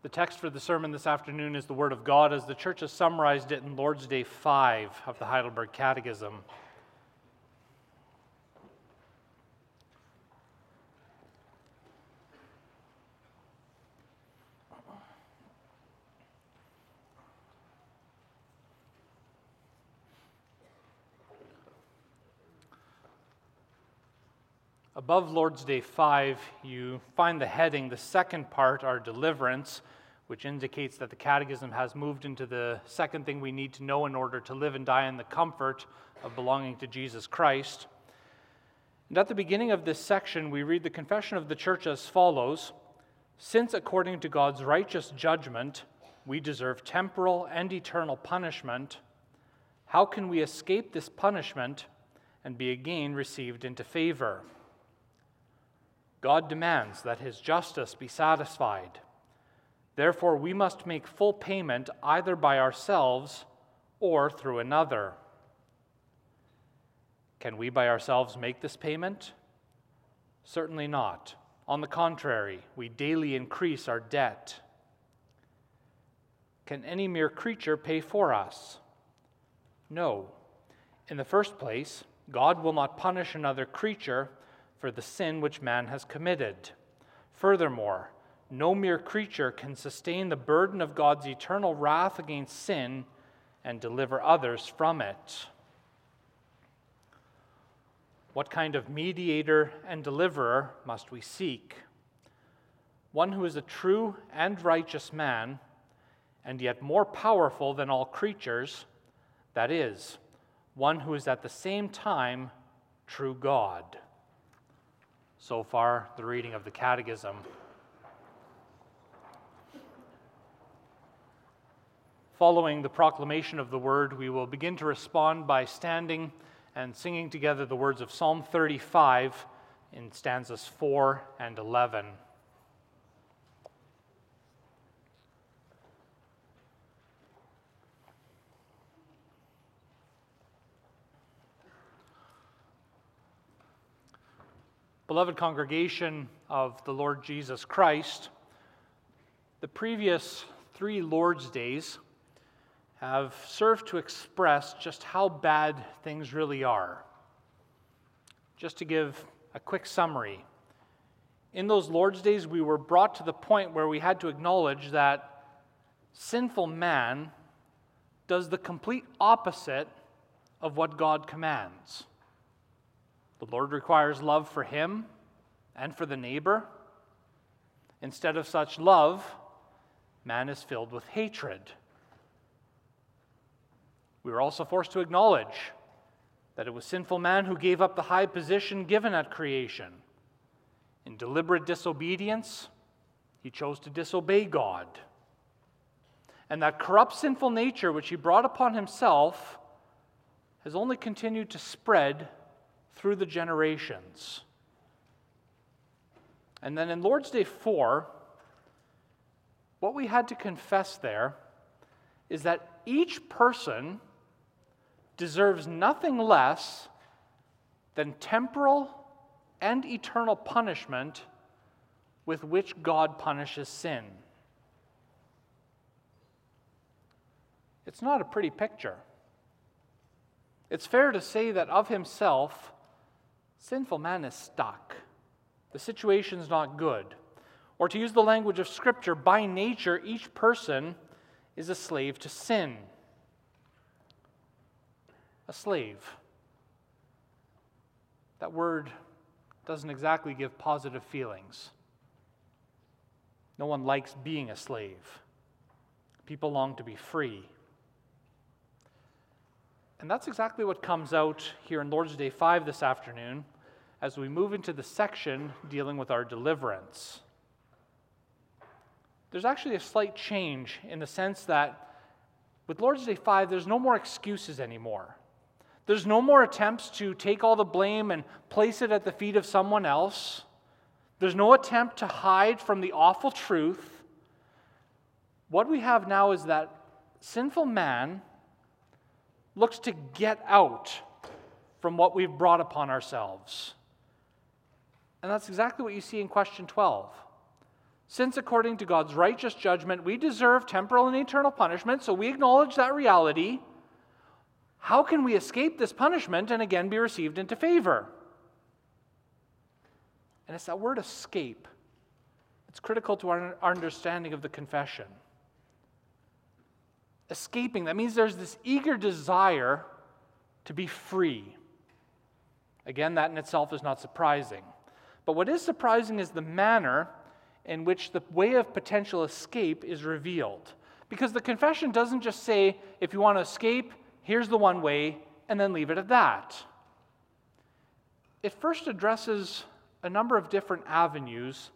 The text for the sermon this afternoon is the Word of God, as the Church has summarized it in Lord's Day 5 of the Heidelberg Catechism. Above Lord's Day 5, you find the heading, the second part, our deliverance, which indicates that the Catechism has moved into the second thing we need to know in order to live and die in the comfort of belonging to Jesus Christ. And at the beginning of this section, we read the confession of the Church as follows: "Since according to God's righteous judgment, we deserve temporal and eternal punishment, how can we escape this punishment and be again received into favor? God demands that his justice be satisfied. Therefore, we must make full payment either by ourselves or through another. Can we by ourselves make this payment? Certainly not. On the contrary, we daily increase our debt. Can any mere creature pay for us? No. In the first place, God will not punish another creature for the sin which man has committed. Furthermore, no mere creature can sustain the burden of God's eternal wrath against sin and deliver others from it." What kind of mediator and deliverer must we seek? One who is a true and righteous man, and yet more powerful than all creatures, that is, one who is at the same time true God. So far, the reading of the Catechism. Following the proclamation of the Word, we will begin to respond by standing and singing together the words of Psalm 35 in stanzas 4 and 11. Beloved congregation of the Lord Jesus Christ, the previous three Lord's Days have served to express just how bad things really are. Just to give a quick summary, in those Lord's Days we were brought to the point where we had to acknowledge that sinful man does the complete opposite of what God commands. The Lord requires love for him and for the neighbor. Instead of such love, man is filled with hatred. We were also forced to acknowledge that it was sinful man who gave up the high position given at creation. In deliberate disobedience, he chose to disobey God. And that corrupt sinful nature which he brought upon himself has only continued to spread through the generations. And then in Lord's Day 4, what we had to confess there is that each person deserves nothing less than temporal and eternal punishment with which God punishes sin. It's not a pretty picture. It's fair to say that of himself, sinful man is stuck. The situation's not good. Or to use the language of Scripture, by nature, each person is a slave to sin. A slave. That word doesn't exactly give positive feelings. No one likes being a slave. People long to be free. And that's exactly what comes out here in Lord's Day 5 this afternoon as we move into the section dealing with our deliverance. There's actually a slight change in the sense that with Lord's Day 5, there's no more excuses anymore. There's no more attempts to take all the blame and place it at the feet of someone else. There's no attempt to hide from the awful truth. What we have now is that sinful man looks to get out from what we've brought upon ourselves. And that's exactly what you see in question 12. Since according to God's righteous judgment, we deserve temporal and eternal punishment, so we acknowledge that reality. How can we escape this punishment and again be received into favor? And it's that word escape. It's critical to our understanding of the confession. Escaping, that means there's this eager desire to be free. Again, that in itself is not surprising. But what is surprising is the manner in which the way of potential escape is revealed. Because the confession doesn't just say, if you want to escape, here's the one way, and then leave it at that. It first addresses a number of different avenues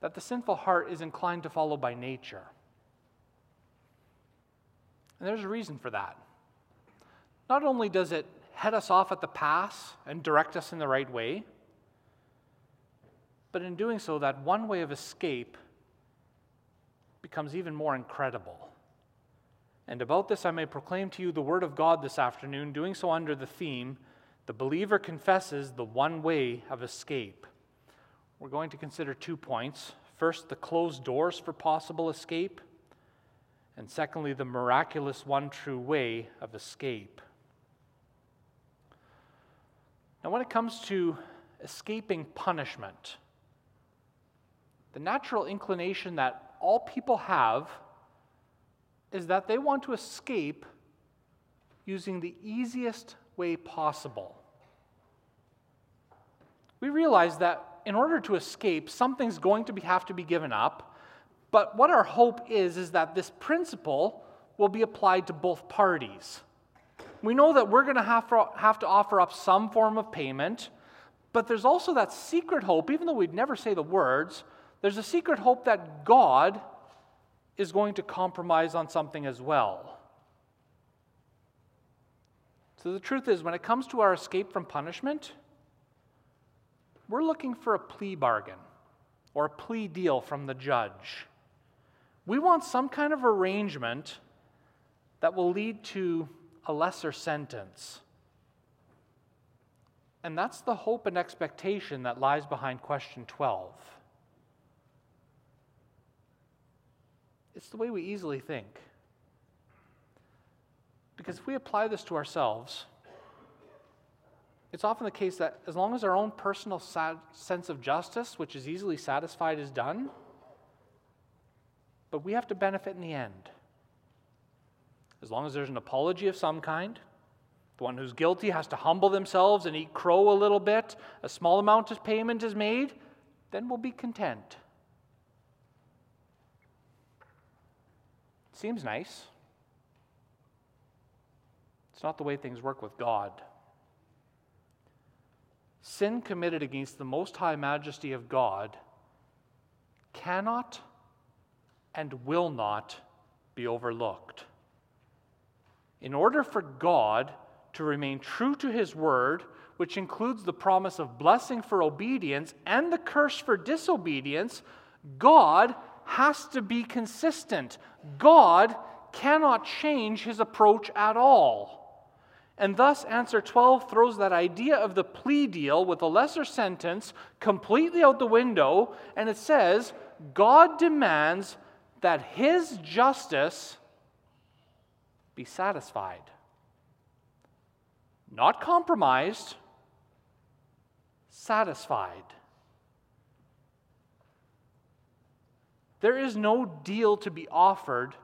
that the sinful heart is inclined to follow by nature. And there's a reason for that. Not only does it head us off at the pass and direct us in the right way, but in doing so, that one way of escape becomes even more incredible. And about this I may proclaim to you the Word of God this afternoon, doing so under the theme, The Believer Confesses the One Way of Escape. We're going to consider 2 points. First, the closed doors for possible escape. And secondly, the miraculous one true way of escape. Now, when it comes to escaping punishment, the natural inclination that all people have is that they want to escape using the easiest way possible. We realize that in order to escape, something's going to have to be given up, but what our hope is that this principle will be applied to both parties. We know that we're going to have to offer up some form of payment, but there's also that secret hope, even though we'd never say the words, there's a secret hope that God is going to compromise on something as well. So the truth is, when it comes to our escape from punishment, we're looking for a plea bargain or a plea deal from the judge. We want some kind of arrangement that will lead to a lesser sentence. And that's the hope and expectation that lies behind question 12. It's the way we easily think. Because if we apply this to ourselves, it's often the case that as long as our own personal sense of justice, which is easily satisfied, is done, but we have to benefit in the end. As long as there's an apology of some kind, the one who's guilty has to humble themselves and eat crow a little bit, a small amount of payment is made, then we'll be content. Seems nice. It's not the way things work with God. Sin committed against the Most High Majesty of God cannot and will not be overlooked. In order for God to remain true to His Word, which includes the promise of blessing for obedience and the curse for disobedience, God has to be consistent. God cannot change His approach at all. And thus, answer 12 throws that idea of the plea deal with a lesser sentence completely out the window, and it says, God demands that His justice be satisfied. Not compromised, satisfied. There is no deal to be offered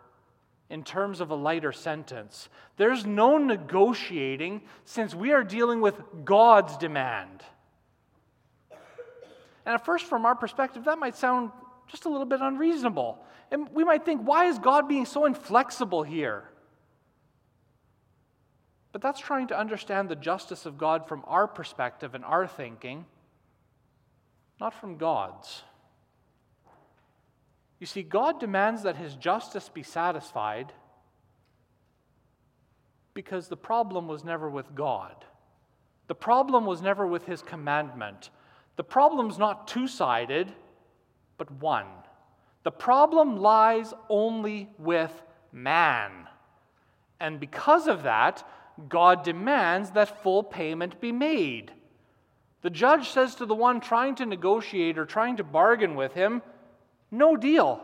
in terms of a lighter sentence. There's no negotiating, since we are dealing with God's demand. And at first, from our perspective, that might sound just a little bit unreasonable. And we might think, why is God being so inflexible here? But that's trying to understand the justice of God from our perspective and our thinking, not from God's. You see, God demands that His justice be satisfied because the problem was never with God. The problem was never with His commandment. The problem's not two-sided, but one. The problem lies only with man. And because of that, God demands that full payment be made. The judge says to the one trying to negotiate or trying to bargain with him, No deal.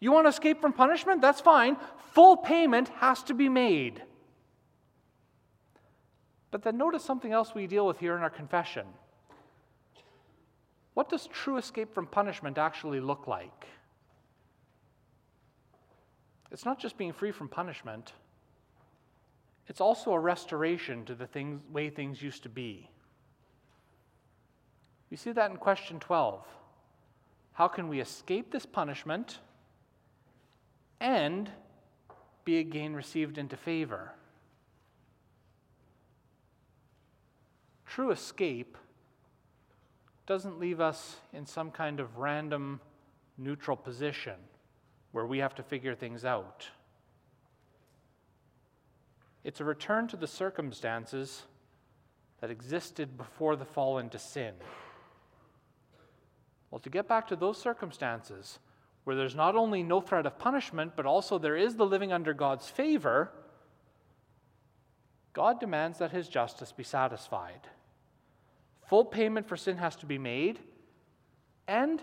You want to escape from punishment? That's fine. Full payment has to be made. But then notice something else we deal with here in our confession. What does true escape from punishment actually look like? It's not just being free from punishment. It's also a restoration to the way things used to be. You see that in question 12. How can we escape this punishment and be again received into favor? True escape doesn't leave us in some kind of random neutral position where we have to figure things out. It's a return to the circumstances that existed before the fall into sin. Well, to get back to those circumstances where there's not only no threat of punishment, but also there is the living under God's favor, God demands that his justice be satisfied. Full payment for sin has to be made, and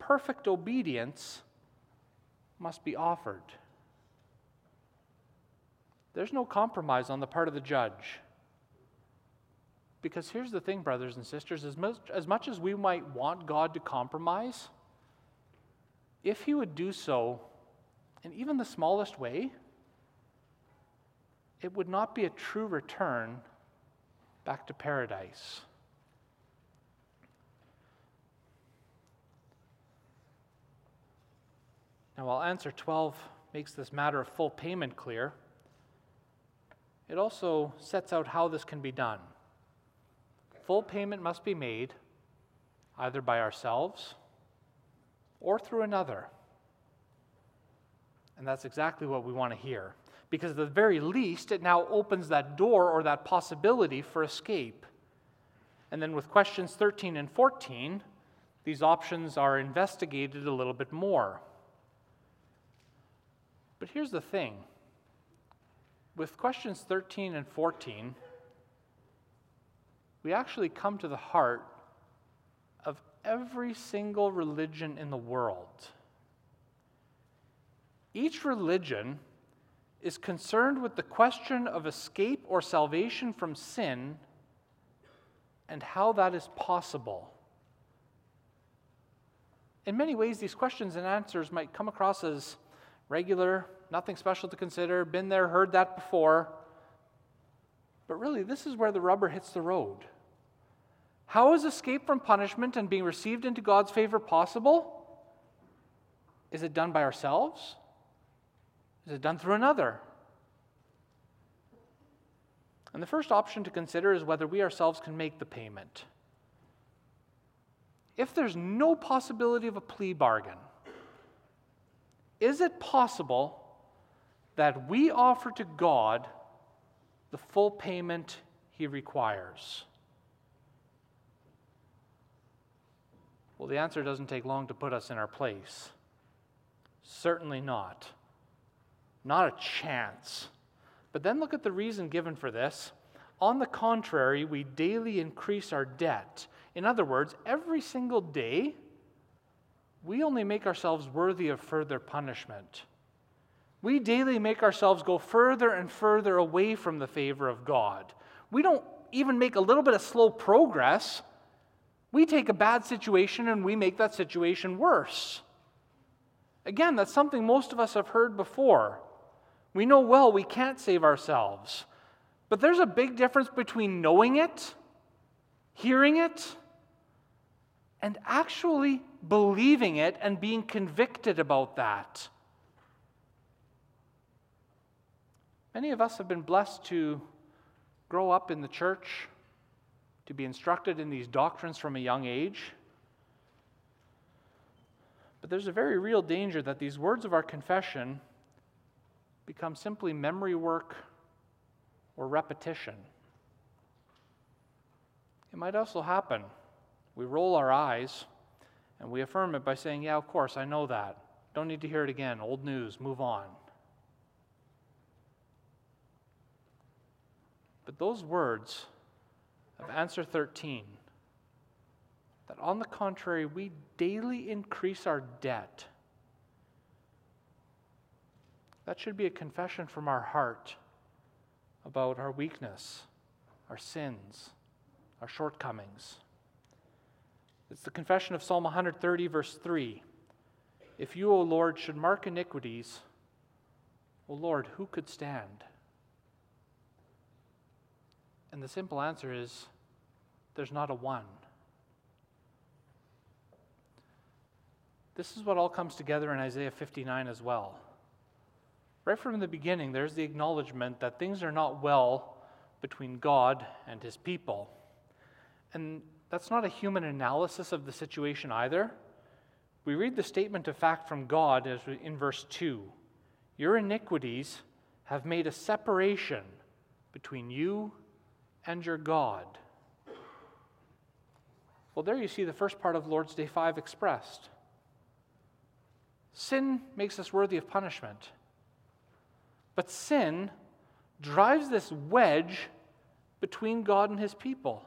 perfect obedience must be offered. There's no compromise on the part of the judge. Because here's the thing, brothers and sisters, as much as we might want God to compromise, if he would do so in even the smallest way, it would not be a true return back to paradise. Now, while answer 12 makes this matter of full payment clear, it also sets out how this can be done. Full payment must be made either by ourselves or through another. And that's exactly what we want to hear, because at the very least, it now opens that door or that possibility for escape. And then with questions 13 and 14, these options are investigated a little bit more. But here's the thing. With questions 13 and 14, we actually come to the heart of every single religion in the world. Each religion is concerned with the question of escape or salvation from sin and how that is possible. In many ways, these questions and answers might come across as regular, nothing special to consider, been there, heard that before. But really, this is where the rubber hits the road. How is escape from punishment and being received into God's favor possible? Is it done by ourselves? Is it done through another? And the first option to consider is whether we ourselves can make the payment. If there's no possibility of a plea bargain, is it possible that we offer to God the full payment he requires? Well, the answer doesn't take long to put us in our place. Certainly not. Not a chance. But then look at the reason given for this. On the contrary, we daily increase our debt. In other words, every single day, we only make ourselves worthy of further punishment. We daily make ourselves go further and further away from the favor of God. We don't even make a little bit of slow progress. We take a bad situation and we make that situation worse. Again, that's something most of us have heard before. We know well we can't save ourselves. But there's a big difference between knowing it, hearing it, and actually believing it and being convicted about that. Many of us have been blessed to grow up in the church, to be instructed in these doctrines from a young age. But there's a very real danger that these words of our confession become simply memory work or repetition. It might also happen. We roll our eyes and we affirm it by saying, yeah, of course, I know that. Don't need to hear it again. Old news, move on. But those words of answer 13 that on the contrary, we daily increase our debt. That should be a confession from our heart about our weakness, our sins, our shortcomings. It's the confession of Psalm 130, verse 3. If you, O Lord, should mark iniquities, O Lord, who could stand? And the simple answer is, there's not a one. This is what all comes together in Isaiah 59 as well. Right from the beginning, there's the acknowledgement that things are not well between God and his people. And that's not a human analysis of the situation either. We read the statement of fact from God as in verse 2. Your iniquities have made a separation between you and your God. Well, there you see the first part of Lord's Day 5 expressed. Sin makes us worthy of punishment. But sin drives this wedge between God and his people.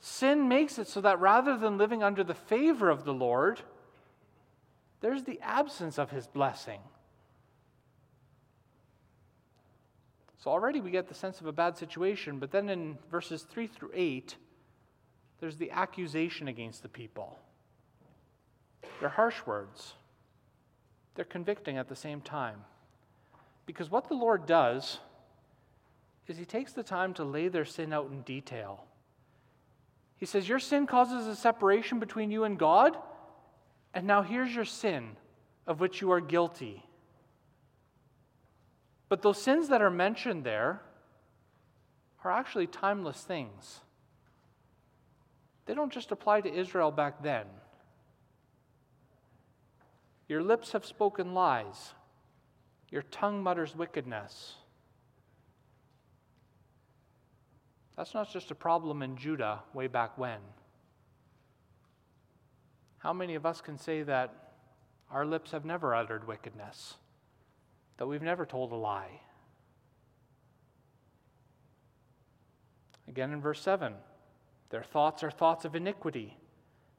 Sin makes it so that rather than living under the favor of the Lord, there's the absence of his blessing. So already we get the sense of a bad situation, but then in verses 3 through 8, there's the accusation against the people. They're harsh words. They're convicting at the same time. Because what the Lord does is he takes the time to lay their sin out in detail. He says, your sin causes a separation between you and God, and now here's your sin of which you are guilty. But those sins that are mentioned there are actually timeless things. They don't just apply to Israel back then. Your lips have spoken lies. Your tongue mutters wickedness. That's not just a problem in Judah way back when. How many of us can say that our lips have never uttered wickedness, that we've never told a lie? Again in verse 7, their thoughts are thoughts of iniquity.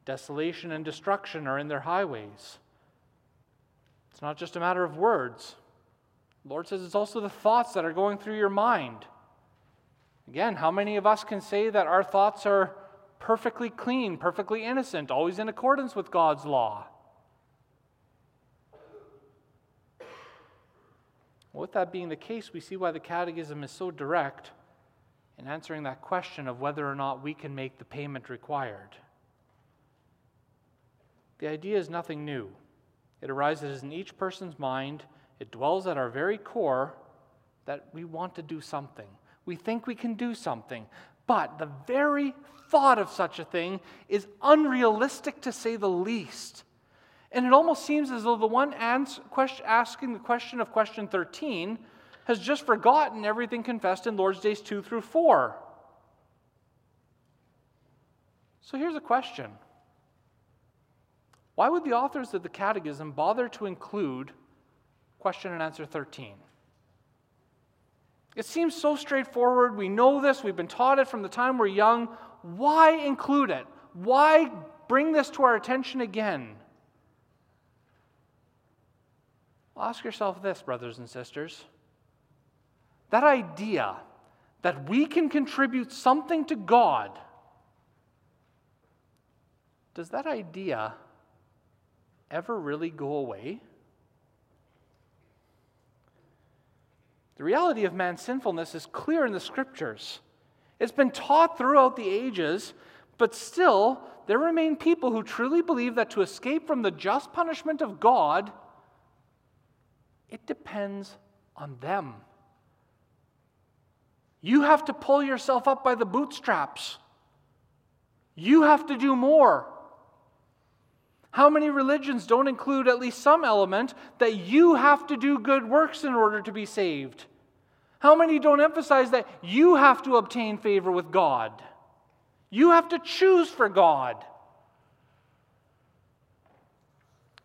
Desolation and destruction are in their highways. It's not just a matter of words. The Lord says it's also the thoughts that are going through your mind. Again, how many of us can say that our thoughts are perfectly clean, perfectly innocent, always in accordance with God's law? With that being the case, we see why the Catechism is so direct in answering that question of whether or not we can make the payment required. The idea is nothing new. It arises in each person's mind. It dwells at our very core that we want to do something. We think we can do something. But the very thought of such a thing is unrealistic, to say the least. And it almost seems as though the one asking the question of question 13 has just forgotten everything confessed in Lord's Days 2 through 4. So here's a question. Why would the authors of the Catechism bother to include question and answer 13? It seems so straightforward. We know this. We've been taught it from the time we're young. Why include it? Why bring this to our attention again? Well, ask yourself this, brothers and sisters. That idea that we can contribute something to God, does that idea ever really go away? The reality of man's sinfulness is clear in the Scriptures. It's been taught throughout the ages, but still, there remain people who truly believe that to escape from the just punishment of God, it depends on them. You have to pull yourself up by the bootstraps. You have to do more. How many religions don't include at least some element that you have to do good works in order to be saved? How many don't emphasize that you have to obtain favor with God? You have to choose for God.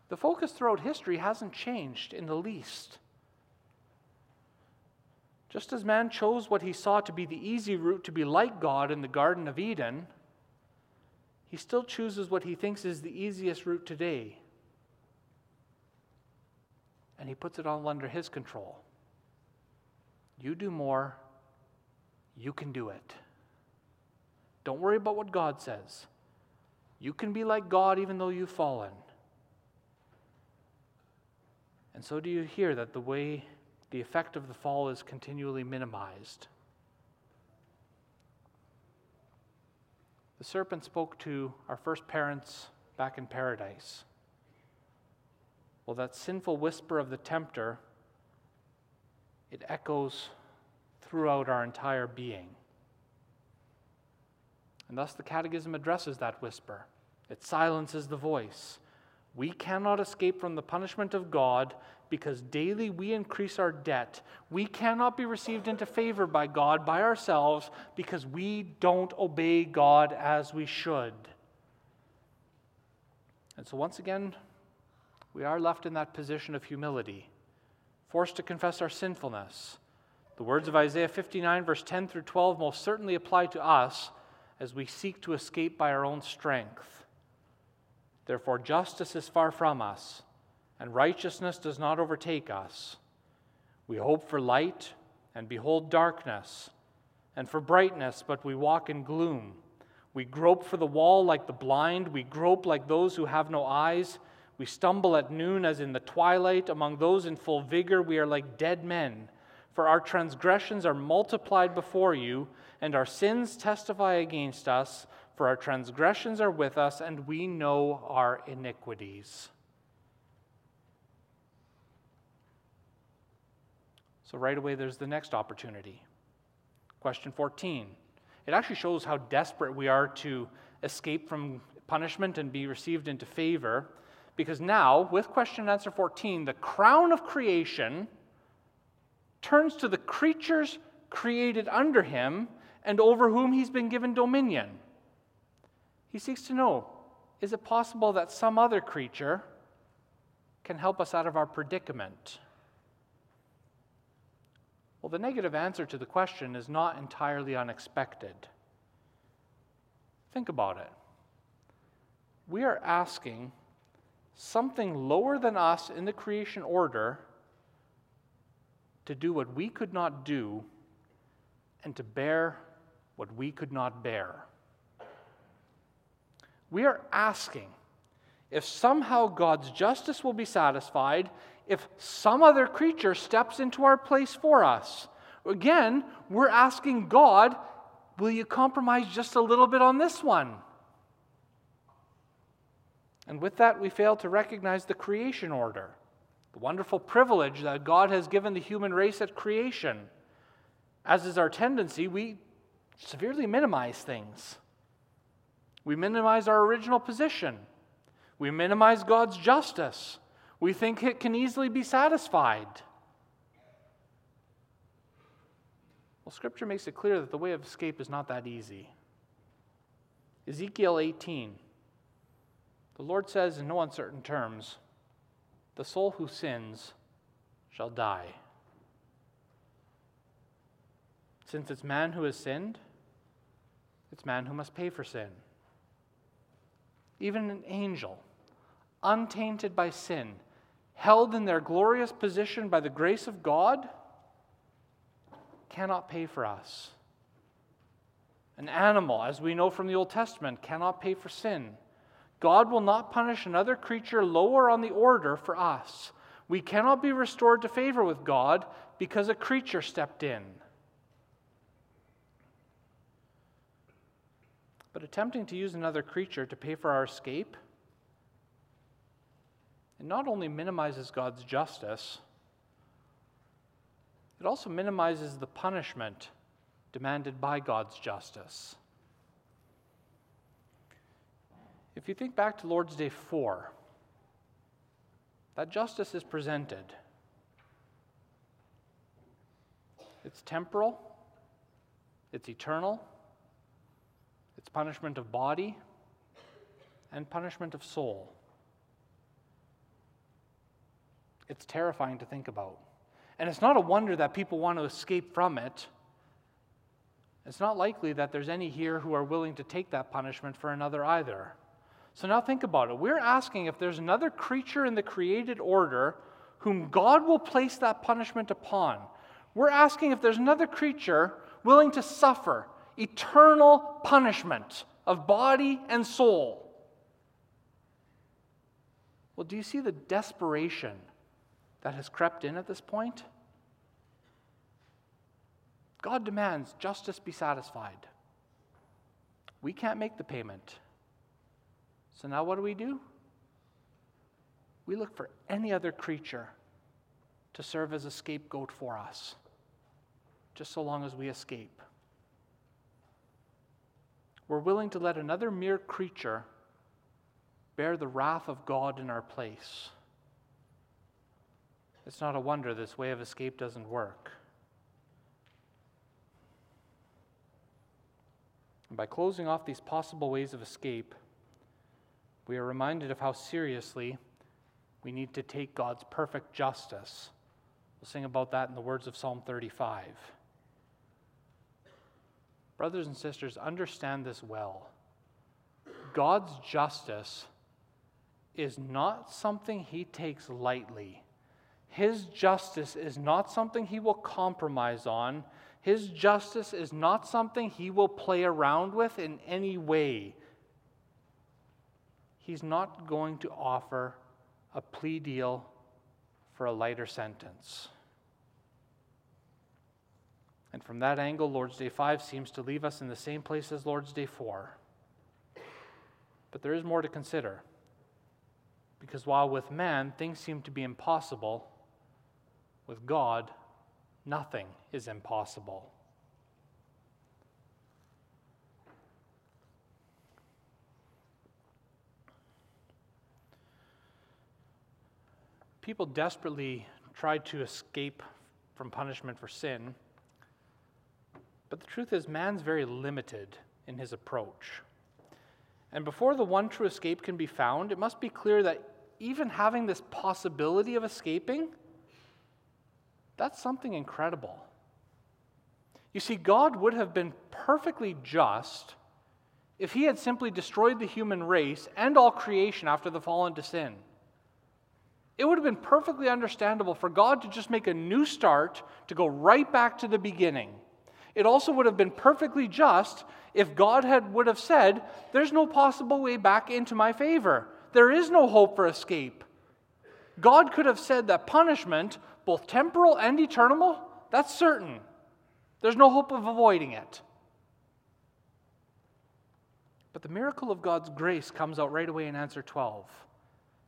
The focus throughout history hasn't changed in the least. Just as man chose what he saw to be the easy route to be like God in the Garden of Eden, he still chooses what he thinks is the easiest route today. And he puts it all under his control. You do more, you can do it. Don't worry about what God says. You can be like God even though you've fallen. And so do you hear that the effect of the fall is continually minimized. The serpent spoke to our first parents back in paradise. Well, that sinful whisper of the tempter, it echoes throughout our entire being. And thus the Catechism addresses that whisper. It silences the voice. We cannot escape from the punishment of God because daily we increase our debt. We cannot be received into favor by God by ourselves because we don't obey God as we should. And so once again, we are left in that position of humility, forced to confess our sinfulness. The words of Isaiah 59, verse 10 through 12 most certainly apply to us as we seek to escape by our own strength. Therefore, justice is far from us, and righteousness does not overtake us. We hope for light, and behold darkness, and for brightness, but we walk in gloom. We grope for the wall like the blind, we grope like those who have no eyes. We stumble at noon as in the twilight. Among those in full vigor, we are like dead men. For our transgressions are multiplied before you, and our sins testify against us, for our transgressions are with us, and we know our iniquities. So right away, there's the next opportunity. Question 14. It actually shows how desperate we are to escape from punishment and be received into favor, because now, with question and answer 14, the crown of creation turns to the creatures created under him and over whom he's been given dominion. He seeks to know, is it possible that some other creature can help us out of our predicament? Well, the negative answer to the question is not entirely unexpected. Think about it. We are asking something lower than us in the creation order to do what we could not do and to bear what we could not bear. We are asking if somehow God's justice will be satisfied if some other creature steps into our place for us. Again, we're asking God, will you compromise just a little bit on this one? And with that, we fail to recognize the creation order, the wonderful privilege that God has given the human race at creation. As is our tendency, we severely minimize things. We minimize our original position. We minimize God's justice. We think it can easily be satisfied. Well, Scripture makes it clear that the way of escape is not that easy. Ezekiel 18. The Lord says in no uncertain terms, the soul who sins shall die. Since it's man who has sinned, it's man who must pay for sin. Even an angel, untainted by sin, held in their glorious position by the grace of God, cannot pay for us. An animal, as we know from the Old Testament, cannot pay for sin. God will not punish another creature lower on the order for us. We cannot be restored to favor with God because a creature stepped in. But attempting to use another creature to pay for our escape, it not only minimizes God's justice, it also minimizes the punishment demanded by God's justice. If you think back to Lord's Day 4, that justice is presented. It's temporal, it's eternal, it's punishment of body, and punishment of soul. It's terrifying to think about. And it's not a wonder that people want to escape from it. It's not likely that there's any here who are willing to take that punishment for another either. So now think about it. We're asking if there's another creature in the created order whom God will place that punishment upon. We're asking if there's another creature willing to suffer eternal punishment of body and soul. Well, do you see the desperation that has crept in at this point? God demands justice be satisfied. We can't make the payment. So now what do? We look for any other creature to serve as a scapegoat for us, just so long as we escape. We're willing to let another mere creature bear the wrath of God in our place. It's not a wonder this way of escape doesn't work. And by closing off these possible ways of escape, we are reminded of how seriously we need to take God's perfect justice. We'll sing about that in the words of Psalm 35. Brothers and sisters, understand this well. God's justice is not something he takes lightly. His justice is not something he will compromise on. His justice is not something he will play around with in any way. He's not going to offer a plea deal for a lighter sentence. And from that angle, Lord's Day 5 seems to leave us in the same place as Lord's Day 4. But there is more to consider, because while with man things seem to be impossible, with God nothing is impossible. People desperately try to escape from punishment for sin, but the truth is man's very limited in his approach. And before the one true escape can be found, it must be clear that even having this possibility of escaping, that's something incredible. You see, God would have been perfectly just if he had simply destroyed the human race and all creation after the fall into sin. It would have been perfectly understandable for God to just make a new start, to go right back to the beginning. It also would have been perfectly just if God would have said, there's no possible way back into my favor. There is no hope for escape. God could have said that punishment, both temporal and eternal, that's certain. There's no hope of avoiding it. But the miracle of God's grace comes out right away in answer 12.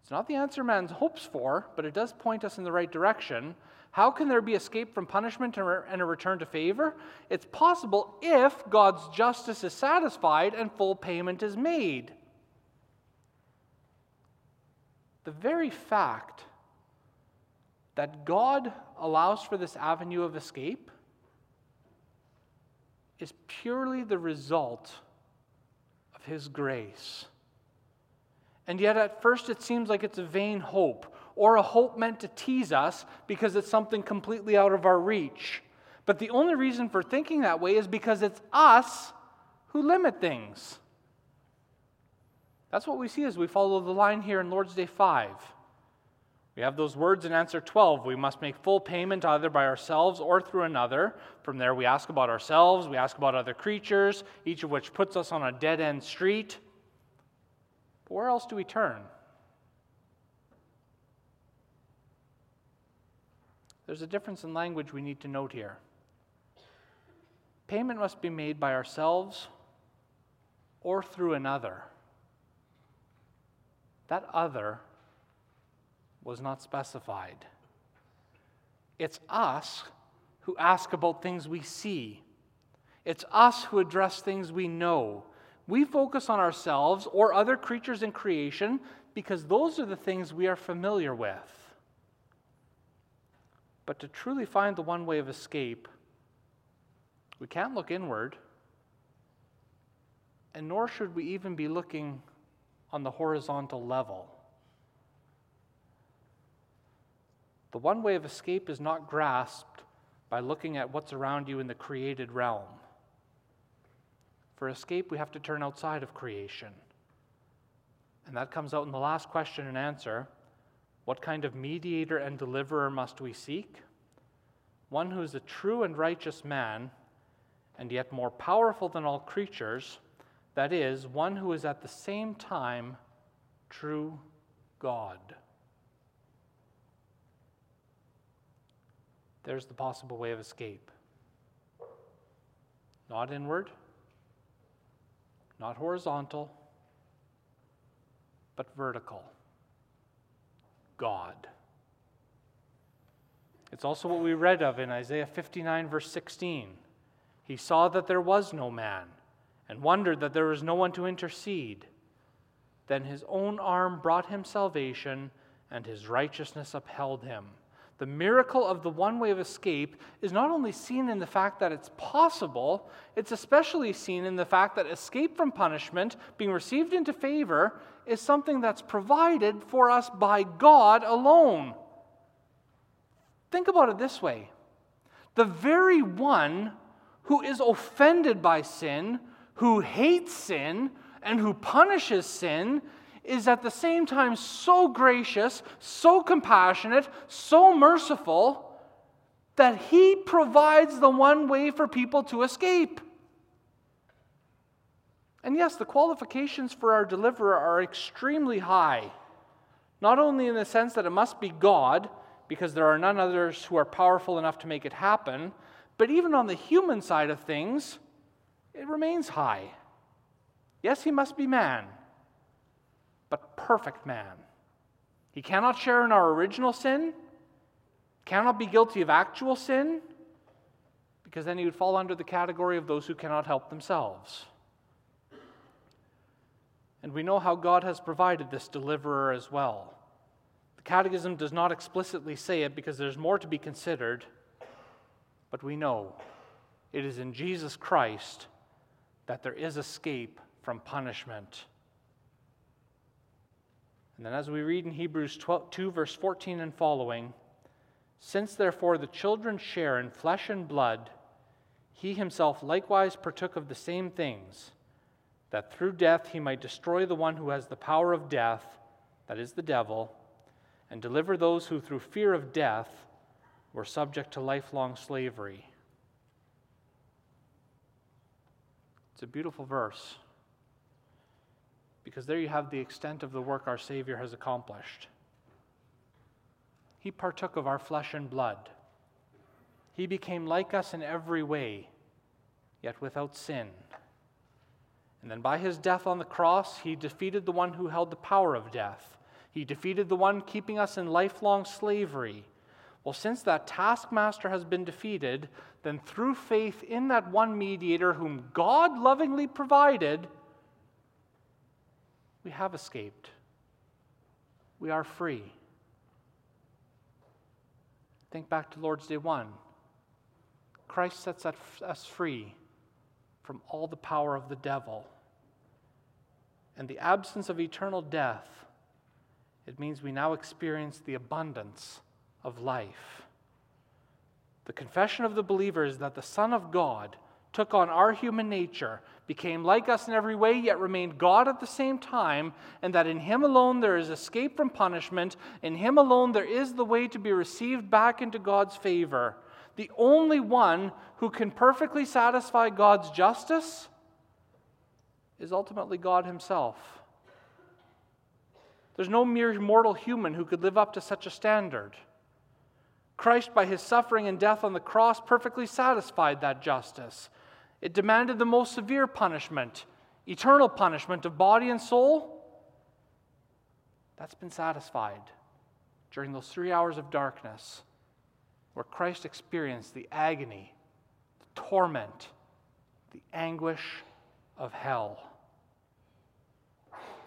It's not the answer man hopes for, but it does point us in the right direction. How can there be escape from punishment and a return to favor? It's possible if God's justice is satisfied and full payment is made. The very fact that God allows for this avenue of escape is purely the result of his grace. And yet at first it seems like it's a vain hope, or a hope meant to tease us because it's something completely out of our reach. But the only reason for thinking that way is because it's us who limit things. That's what we see as we follow the line here in Lord's Day 5. We have those words in answer 12. We must make full payment either by ourselves or through another. From there we ask about ourselves, we ask about other creatures, each of which puts us on a dead-end street. But where else do we turn? There's a difference in language we need to note here. Payment must be made by ourselves or through another. That other was not specified. It's us who ask about things we see. It's us who address things we know. We focus on ourselves or other creatures in creation because those are the things we are familiar with. But to truly find the one way of escape, we can't look inward, and nor should we even be looking on the horizontal level. The one way of escape is not grasped by looking at what's around you in the created realm. For escape, we have to turn outside of creation. And that comes out in the last question and answer. What kind of mediator and deliverer must we seek? One who is a true and righteous man, and yet more powerful than all creatures, that is, one who is at the same time true God. There's the possible way of escape. Not inward, not horizontal, but vertical. God. It's also what we read of in Isaiah 59, verse 16. He saw that there was no man, and wondered that there was no one to intercede. Then his own arm brought him salvation, and his righteousness upheld him. The miracle of the one way of escape is not only seen in the fact that it's possible, it's especially seen in the fact that escape from punishment, being received into favor, is something that's provided for us by God alone. Think about it this way. The very one who is offended by sin, who hates sin, and who punishes sin, is at the same time so gracious, so compassionate, so merciful, that he provides the one way for people to escape. And yes, the qualifications for our deliverer are extremely high. Not only in the sense that it must be God, because there are none others who are powerful enough to make it happen, but even on the human side of things, it remains high. Yes, he must be man, but perfect man. He cannot share in our original sin, cannot be guilty of actual sin, because then he would fall under the category of those who cannot help themselves. And we know how God has provided this deliverer as well. The Catechism does not explicitly say it because there's more to be considered, but we know it is in Jesus Christ that there is escape from punishment. And then as we read in Hebrews 2, verse 14 and following, since therefore the children share in flesh and blood, he himself likewise partook of the same things, that through death he might destroy the one who has the power of death, that is the devil, and deliver those who through fear of death were subject to lifelong slavery. It's a beautiful verse. Because there you have the extent of the work our Savior has accomplished. He partook of our flesh and blood. He became like us in every way, yet without sin. And then by his death on the cross, he defeated the one who held the power of death. He defeated the one keeping us in lifelong slavery. Well, since that taskmaster has been defeated, then through faith in that one mediator whom God lovingly provided, we have escaped. We are free. Think back to Lord's Day 1. Christ sets us free from all the power of the devil. And the absence of eternal death, it means we now experience the abundance of life. The confession of the believer is that the Son of God took on our human nature, became like us in every way, yet remained God at the same time, and that in him alone there is escape from punishment, in him alone there is the way to be received back into God's favor. The only one who can perfectly satisfy God's justice is ultimately God himself. There's no mere mortal human who could live up to such a standard. Christ, by his suffering and death on the cross, perfectly satisfied that justice. It demanded the most severe punishment, eternal punishment of body and soul. That's been satisfied during those 3 hours of darkness where Christ experienced the agony, the torment, the anguish of hell.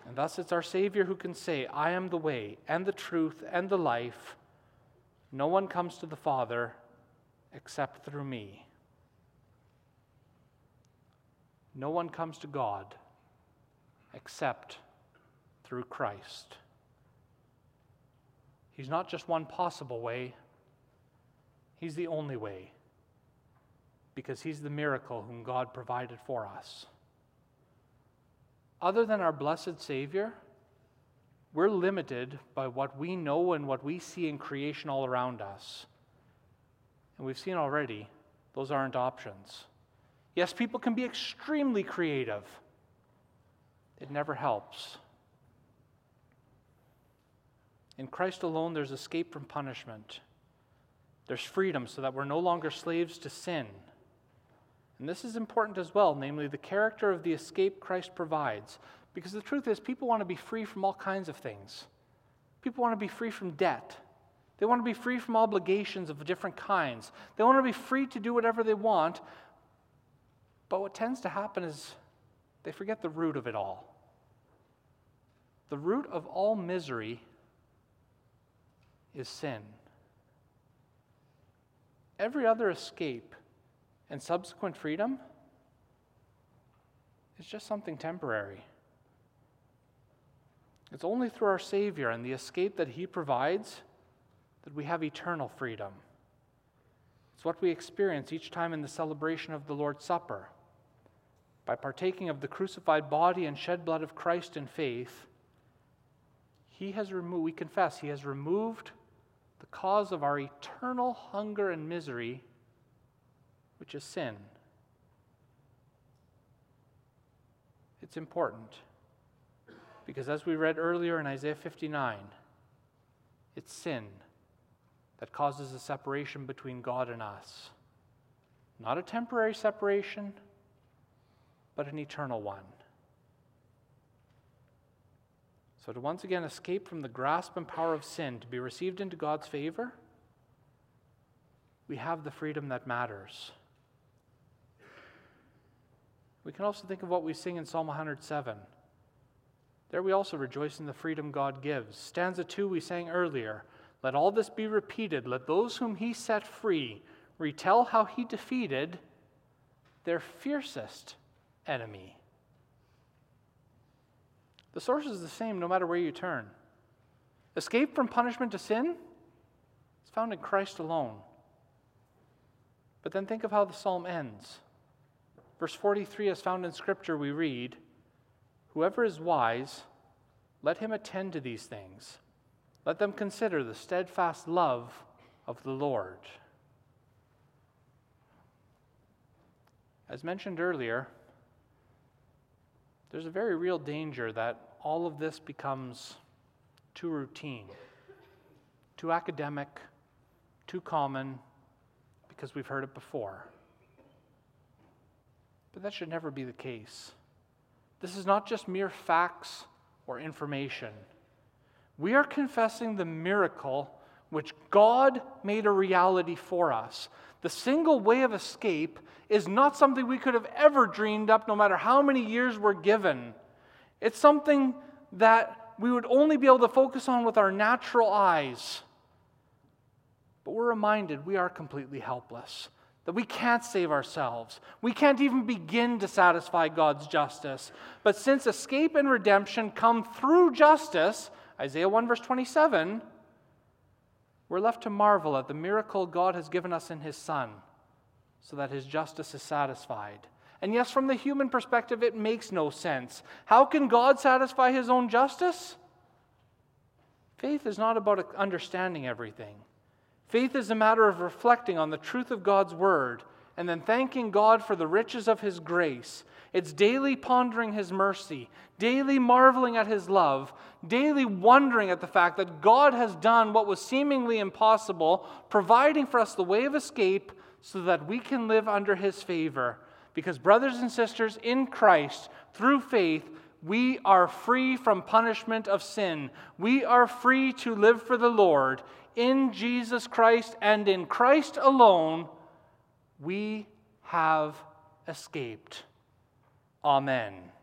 And thus it's our Savior who can say, I am the way and the truth and the life. No one comes to the Father except through me. No one comes to God except through Christ. He's not just one possible way. He's the only way, because he's the miracle whom God provided for us. Other than our blessed Savior, we're limited by what we know and what we see in creation all around us. And we've seen already, those aren't options. Yes, people can be extremely creative. It never helps. In Christ alone, there's escape from punishment. There's freedom so that we're no longer slaves to sin. And this is important as well, namely the character of the escape Christ provides. Because the truth is, people want to be free from all kinds of things. People want to be free from debt. They want to be free from obligations of different kinds. They want to be free to do whatever they want. But what tends to happen is they forget the root of it all. The root of all misery is sin. Every other escape and subsequent freedom is just something temporary. It's only through our Savior and the escape that He provides that we have eternal freedom. It's what we experience each time in the celebration of the Lord's Supper. By partaking of the crucified body and shed blood of Christ in faith, we confess, He has removed the cause of our eternal hunger and misery, which is sin. It's important because, as we read earlier in Isaiah 59, it's sin that causes a separation between God and us. Not a temporary separation, but an eternal one. So to once again escape from the grasp and power of sin, to be received into God's favor, we have the freedom that matters. We can also think of what we sing in Psalm 107. There we also rejoice in the freedom God gives. Stanza 2 we sang earlier, "Let all this be repeated. Let those whom He set free retell how He defeated their fiercest enemy." The source is the same no matter where you turn. Escape from punishment to sin is found in Christ alone. But then think of how the psalm ends. Verse 43, as found in Scripture, we read, "Whoever is wise, let him attend to these things. Let them consider the steadfast love of the Lord." As mentioned earlier, there's a very real danger that all of this becomes too routine, too academic, too common, because we've heard it before. But that should never be the case. This is not just mere facts or information. We are confessing the miracle which God made a reality for us. The single way of escape is not something we could have ever dreamed up, no matter how many years we're given. It's something that we would only be able to focus on with our natural eyes. But we're reminded we are completely helpless, that we can't save ourselves. We can't even begin to satisfy God's justice. But since escape and redemption come through justice, Isaiah 1 verse 27, we're left to marvel at the miracle God has given us in His Son, so that His justice is satisfied. And yes, from the human perspective, it makes no sense. How can God satisfy His own justice? Faith is not about understanding everything. Faith is a matter of reflecting on the truth of God's Word and then thanking God for the riches of His grace. It's daily pondering His mercy, daily marveling at His love, daily wondering at the fact that God has done what was seemingly impossible, providing for us the way of escape so that we can live under His favor. Because, brothers and sisters, in Christ, through faith, we are free from punishment of sin. We are free to live for the Lord. In Jesus Christ and in Christ alone, we have escaped. Amen.